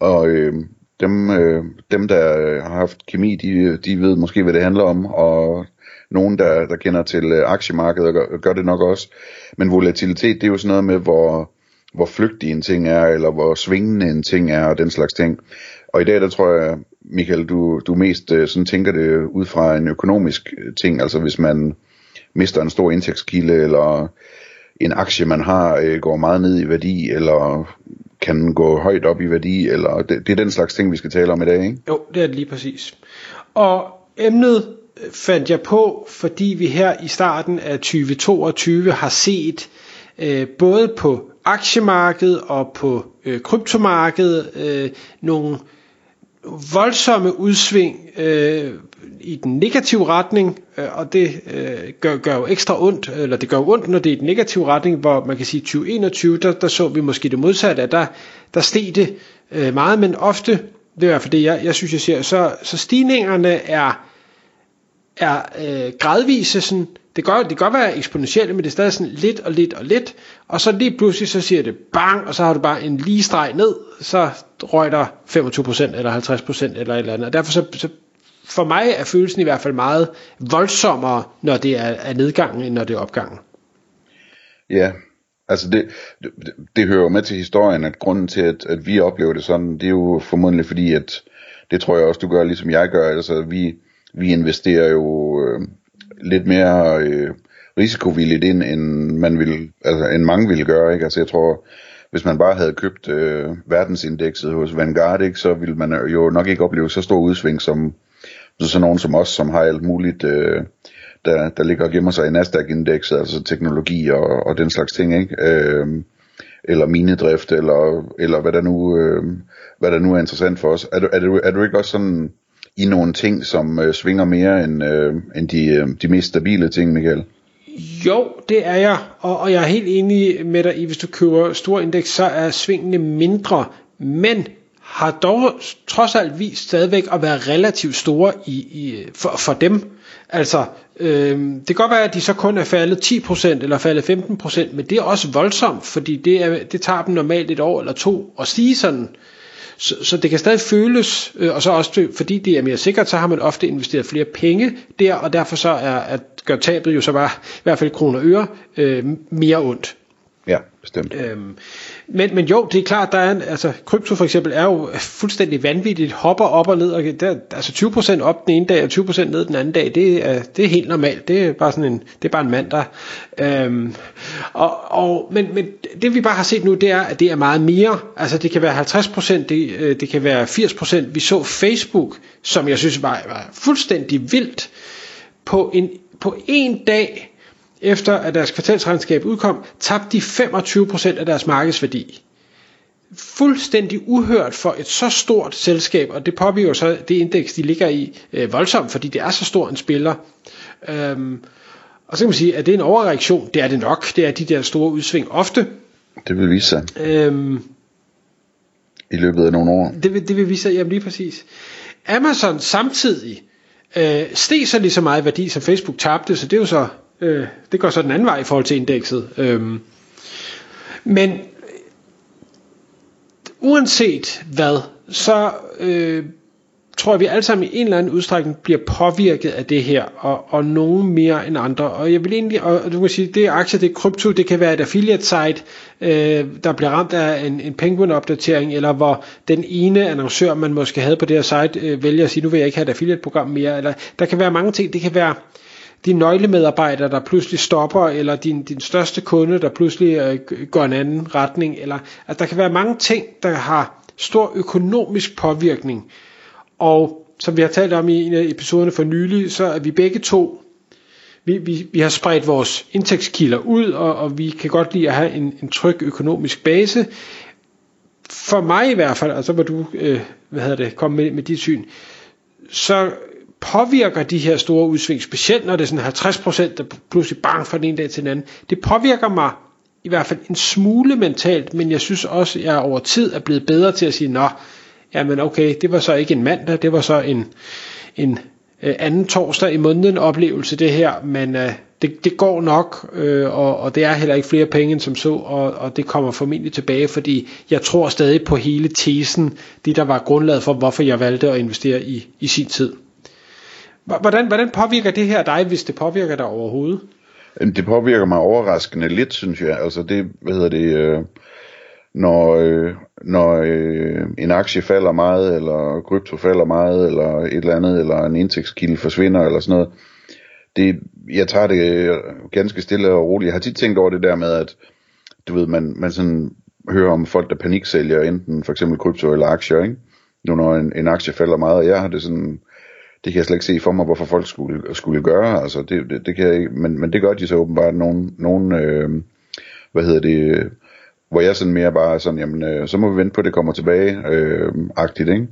Og dem der har haft kemi, de ved måske hvad det handler om, og nogen der kender til aktiemarkedet gør det nok også. Men volatilitet, det er jo sådan noget med hvor flygtig en ting er, eller hvor svingende en ting er, og den slags ting. Og i dag der tror jeg, Michael, du mest sådan tænker det ud fra en økonomisk ting, altså hvis man mister en stor indtægtskilde, eller en aktie man har går meget ned i værdi, eller kan gå højt op i værdi, eller det er den slags ting vi skal tale om i dag, ikke? Jo, det er det lige præcis. Og emnet fandt jeg på, fordi vi her i starten af 2022 har set både på aktiemarkedet og på kryptomarkedet nogle voldsomme udsving i den negative retning, og det gør jo ekstra ondt, eller det gør jo ondt, når det er i den negative retning, hvor man kan sige 2021, der så vi måske det modsatte, at der steg det meget, men ofte, det er i hvert fald det, jeg synes, jeg ser, så stigningerne er gradvise, sådan, det kan godt være eksponentielle, men det er stadig sådan lidt, og så lige pludselig, så siger det bang, og så har du bare en lige streg ned, så røg der 25% eller 50% eller et eller andet, og derfor så for mig er følelsen i hvert fald meget voldsommere, når det er nedgangen, end når det er opgangen. Ja, altså det hører med til historien, at grunden til, at vi oplever det sådan, det er jo formodentlig fordi, at det tror jeg også, du gør, ligesom jeg gør, altså vi investerer jo lidt mere risikovilligt ind, end mange ville gøre, ikke? Altså jeg tror, hvis man bare havde købt verdensindekset hos Vanguard, ikke, så ville man jo nok ikke opleve så stor udsving som sådan nogen som os, som har alt muligt, der ligger og gemmer sig i NASDAQ-indekset, altså teknologi og den slags ting, ikke? Eller minedrift, eller hvad der nu er interessant for os. Er du ikke også sådan i nogle ting, som svinger mere end de mest stabile ting, Michael? Jo, det er jeg, og jeg er helt enig med dig i, hvis du køber store indeks, så er svingene mindre, men har dog trods alt vist stadigvæk at være relativt store for dem. Altså, det kan godt være, at de så kun er faldet 10% eller faldet 15%, men det er også voldsomt, fordi det tager dem normalt et år eller to at stige sådan. Så det kan stadig føles, og så også fordi det er mere sikkert, så har man ofte investeret flere penge der, og derfor så er at gøre tabet jo så bare, i hvert fald kroner og øre, mere ondt. Ja, bestemt. Men jo, det er klart, der er krypto for eksempel er jo fuldstændig vanvittigt, hopper op og ned, og der, altså 20% op den ene dag, og 20% ned den anden dag, det er helt normalt, det er bare en mandag. Men det vi bare har set nu, det er, at det er meget mere, altså det kan være 50%, det kan være 80%, vi så Facebook, som jeg synes var fuldstændig vildt, på en dag, efter at deres kvartalsregnskab udkom, tabte de 25% af deres markedsværdi. Fuldstændig uhørt for et så stort selskab, og det påvirker så det indeks, de ligger i, voldsomt, fordi det er så stor en spiller. Og så kan man sige, at det er en overreaktion. Det er det nok. Det er de der store udsving ofte. Det vil vise sig. I løbet af nogle år. Det vil vise sig, jamen lige præcis. Amazon samtidig steg så lige så meget værdi, som Facebook tabte, så det er jo så det går så den anden vej i forhold til indekset. Men uanset hvad, så tror jeg, vi alle sammen i en eller anden udstrækning bliver påvirket af det her, og nogen mere end andre. Og jeg vil egentlig, og du kan sige, det er aktier, det er krypto, det kan være et affiliate site, der bliver ramt af en Penguin opdatering, eller hvor den ene annoncør, man måske havde på det her site, vælger at sige, nu vil jeg ikke have et affiliate program mere. Eller, der kan være mange ting, det kan være dine nøglemedarbejdere, der pludselig stopper, eller din største kunde, der pludselig går en anden retning, eller at der kan være mange ting, der har stor økonomisk påvirkning. Og som vi har talt om i en af episoderne for nylig, så er vi begge to, vi har spredt vores indtægtskilder ud, og vi kan godt lide at have en tryg økonomisk base, for mig i hvert fald, og så må du komme med dit syn, så påvirker de her store udsving, specielt når det er sådan 50%, der pludselig bang fra den ene dag til den anden, det påvirker mig i hvert fald en smule mentalt, men jeg synes også, at jeg over tid er blevet bedre til at sige, nå, jamen okay, det var så ikke en mandag, det var så en anden torsdag i måneden oplevelse det her, men det går nok, og det er heller ikke flere penge end som så, og det kommer formentlig tilbage, fordi jeg tror stadig på hele tesen, det der var grundlaget for, hvorfor jeg valgte at investere i sin tid. Hvordan påvirker det her dig, hvis det påvirker dig overhovedet? Det påvirker mig overraskende lidt, synes jeg. Altså det, når en aktie falder meget, eller krypto falder meget, eller et eller andet, eller en indtægtskilde forsvinder, eller sådan noget. Jeg tager det ganske stille og roligt. Jeg har tit tænkt over det der med, at du ved, man sådan hører om folk, der paniksælger, enten for eksempel krypto eller aktier, ikke? Nu når en aktie falder meget, og jeg har det sådan... Det kan jeg slet ikke se for mig, hvorfor folk skulle gøre, altså det kan jeg ikke, men det gør de så åbenbart nogen, hvor jeg sådan mere bare sådan, jamen så må vi vente på, at det kommer tilbage, agtigt, ikke?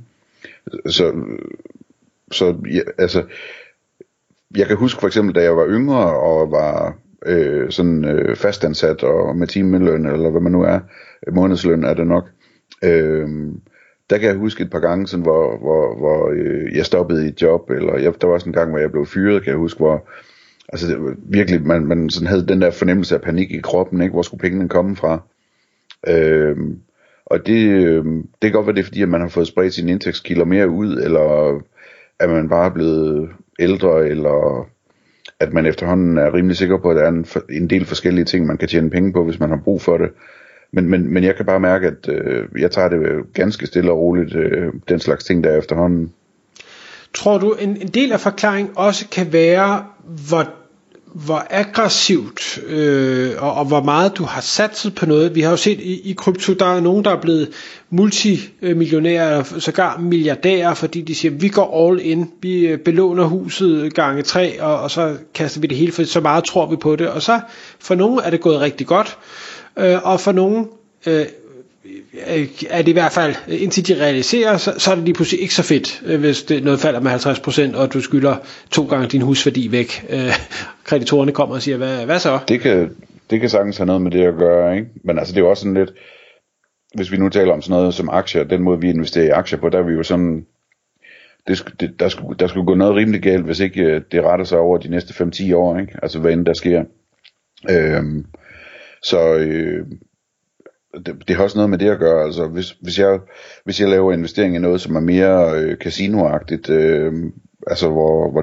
Så ja, altså, jeg kan huske for eksempel, da jeg var yngre og var fastansat og med timeløn, eller hvad man nu er, månedsløn er det nok, der kan jeg huske et par gange, sådan, hvor jeg stoppede i et job, eller der var også en gang, hvor jeg blev fyret, kan jeg huske, hvor altså, det, virkelig, man sådan havde den der fornemmelse af panik i kroppen, ikke? Hvor skulle pengene komme fra? Og det kan godt være, det er fordi, at man har fået spredt sine indtægtskilder mere ud, eller at man bare er blevet ældre, eller at man efterhånden er rimelig sikker på, at der er en del forskellige ting, man kan tjene penge på, hvis man har brug for det. Men jeg kan bare mærke, at jeg tager det ganske stille og roligt, den slags ting der efterhånden. Tror du, en del af forklaringen også kan være, hvor aggressivt og hvor meget du har satset på noget? Vi har jo set i krypto, der er nogen, der er blevet multimillionærer og sågar milliardærer, fordi de siger, vi går all in, vi belåner huset gange 3, og så kaster vi det hele, for så meget tror vi på det. Og så for nogen er det gået rigtig godt. Og for nogen er det i hvert fald, indtil de realiserer, så er det lige pludselig ikke så fedt, hvis det noget falder med 50%, og du skylder 2 gange din husværdi væk. Kreditorerne kommer og siger, hvad så? Det kan sagtens have noget med det at gøre, ikke? Men altså, det er jo også sådan lidt, hvis vi nu taler om sådan noget som aktier, den måde vi investerer i aktier på, der er vi jo sådan, der skulle gå noget rimelig galt, hvis ikke det retter sig over de næste 5-10 år, ikke? Altså hvad end der sker. Så det har også noget med det at gøre. Altså hvis jeg laver investering i noget, som er mere casinoagtigt, altså hvor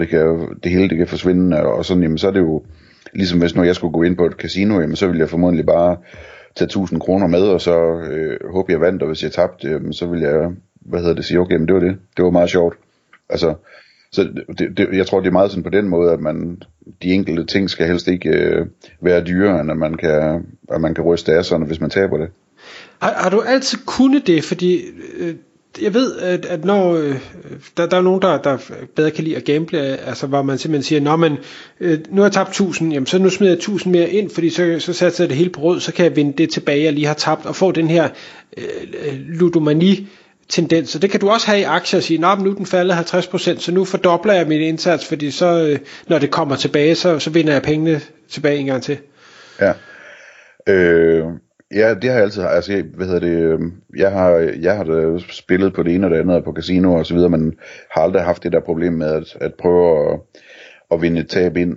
det hele kan forsvinde og sådan, jamen så er det jo ligesom hvis nu jeg skulle gå ind på et casino, jamen så ville jeg formodentlig bare tage 1000 kroner med og så håbe jeg vandt, og hvis jeg tabte, jamen, så ville jeg sige okay, men det var det. Det var meget sjovt. Altså så jeg tror, det er meget sådan på den måde, at de enkelte ting skal helst ikke være dyrere, end at man kan ryste af sådan, hvis man taber det. Har du altid kunnet det? Fordi jeg ved, at når der er nogen, der bedre kan lide at gamble, altså hvor man simpelthen siger, nå, men nu har jeg tabt 1000, jamen så nu smider jeg 1000 mere ind, fordi så satser jeg det hele på rød, så kan jeg vinde det tilbage, jeg lige har tabt, og få den her ludomani tendens, og det kan du også have i aktier og sige, nå, nu den faldet 50%, så nu fordobler jeg min indsats, fordi så, når det kommer tilbage, så vinder jeg pengene tilbage en gang til. Ja, ja, det har jeg altid, altså, jeg har spillet på det ene og det andet, og på casino og så videre, men har aldrig haft det der problem med at prøve at vinde et tab ind,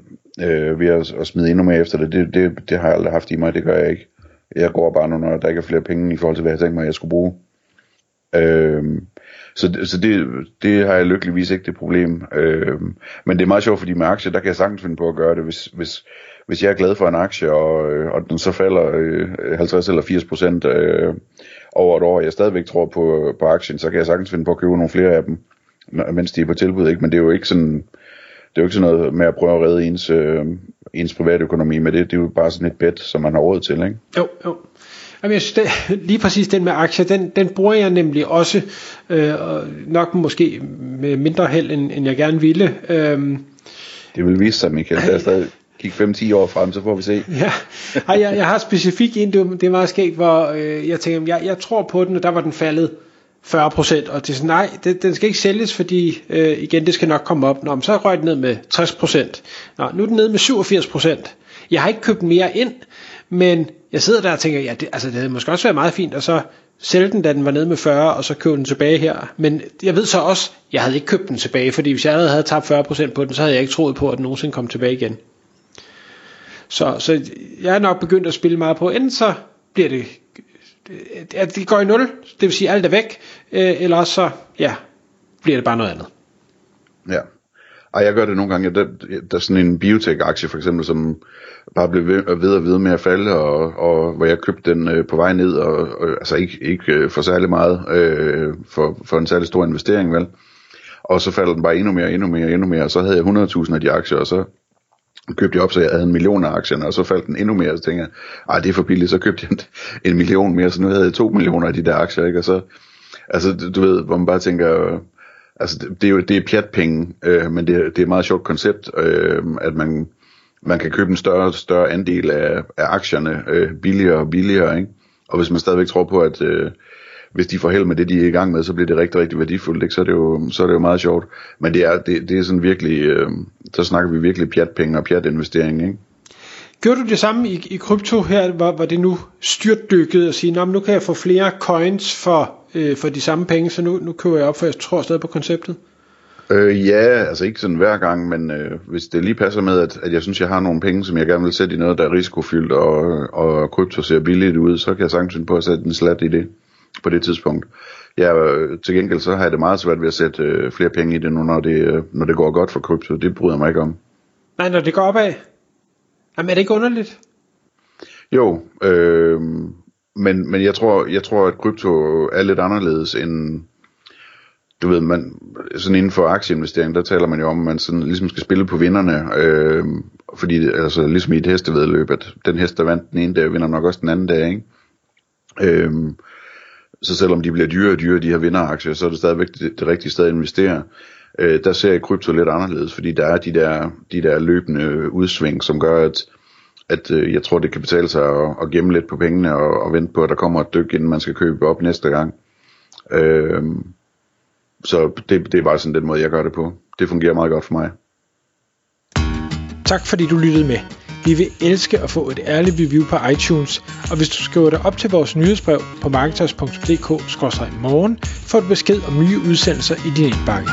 ved at smide endnu mere efter det. Det har jeg aldrig haft i mig, det gør jeg ikke. Jeg går bare nu, når der ikke er flere penge, i forhold til, hvad jeg tænkte mig, jeg skulle bruge. Så det har jeg lykkeligvis ikke det problem, men det er meget sjovt, fordi med aktier, der kan jeg sagtens finde på at gøre det, hvis jeg er glad for en aktie, og den så falder 50 eller 80% over et år, og jeg stadigvæk tror på aktien, så kan jeg sagtens finde på at købe nogle flere af dem, mens de er på tilbud, ikke? Men det er jo ikke sådan, noget med at prøve at redde ens private økonomi med det er jo bare sådan et bet, som man har råd til, ikke? Jo. Jamen, jeg synes, lige præcis den med aktier, den bruger jeg nemlig også, nok måske med mindre held, end jeg gerne ville. Det vil vise sig, Michael. Der er stadig kigge 5-10 år frem, så får vi se. Ja. Ej, jeg har specifikt en, det er meget skægt, hvor jeg tænker, jeg tror på den, og der var den faldet 40%, og det er sådan, nej, den skal ikke sælges, fordi igen, det skal nok komme op. Nå, men så røg den ned med 60%. Nå, nu er den ned med 87%. Jeg har ikke købt mere ind, men jeg sidder der og tænker, ja, det havde måske også været meget fint, og så sælge den, da den var nede med 40, og så købe den tilbage her. Men jeg ved så også, jeg havde ikke købt den tilbage, fordi hvis jeg allerede havde tabt 40% på den, så havde jeg ikke troet på, at den nogensinde kom tilbage igen. Så jeg er nok begyndt at spille meget på, enten så bliver det, at det går i nul, det vil sige, alt er væk, eller også så, ja, bliver det bare noget andet. Ja. Og jeg gør det nogle gange, der er sådan en biotech-aktie for eksempel, som bare blev ved med at falde, og hvor jeg købte den på vej ned, og altså ikke for særlig meget, for en særlig stor investering, vel? Og så falder den bare endnu mere, og så havde jeg 100.000 af de aktier, og så købte jeg op, så jeg havde 1 million af aktierne, og så faldt den endnu mere, og så tænkte jeg, ej, det er for billigt, så købte jeg 1 million mere, så nu havde jeg 2 millioner af de der aktier, ikke? Og så, altså du ved, hvor man bare tænker... Altså det er pjatpenge, men det er et meget sjovt koncept, at man kan købe en større andel af aktierne billigere og billigere, ikke? Og hvis man stadigvæk tror på, at hvis de får held med det, de er i gang med, så bliver det rigtig, rigtig værdifuldt, ikke? Så er det jo meget sjovt. Men det er sådan virkelig, så snakker vi virkelig pjatpenge og pjatinvestering, ikke? Gjorde du det samme i krypto her, hvor det nu styrtdykket og sige, nu kan jeg få flere coins for de samme penge, så nu køber jeg op, for jeg tror stadig på konceptet? Ja, altså ikke sådan hver gang, men hvis det lige passer med, at jeg synes, jeg har nogle penge, som jeg gerne vil sætte i noget, der er risikofyldt, og krypto ser billigt ud, så kan jeg sagtens finde på at sætte en slat i det på det tidspunkt. Til gengæld så har jeg det meget svært ved at sætte flere penge i det nu, når det går godt for krypto. Det bryder mig ikke om. Nej, når det går opad? Jamen er det ikke underligt? Jo, men jeg tror at krypto er lidt anderledes end, du ved, man sådan inden for aktieinvestering, der taler man jo om, at man sådan ligesom skal spille på vinderne, fordi altså ligesom i et hestevæddeløb, at den hest der vandt den ene dag, vinder nok også den anden dag, ikke? Så selvom de bliver dyrere og dyrere, de her vinderaktier, så er det stadigvæk det rigtige sted at investere. Der ser jeg krypto lidt anderledes, fordi der er de der løbende udsving, som gør, at jeg tror, det kan betale sig at gemme lidt på pengene og vente på, at der kommer et dyk, inden man skal købe op næste gang. Så det er bare sådan den måde, jeg gør det på. Det fungerer meget godt for mig. Tak fordi du lyttede med. Vi vil elske at få et ærligt review på iTunes, og hvis du skriver dig op til vores nyhedsbrev på marketers.dk/morgen, får du besked om nye udsendelser i din indbakke.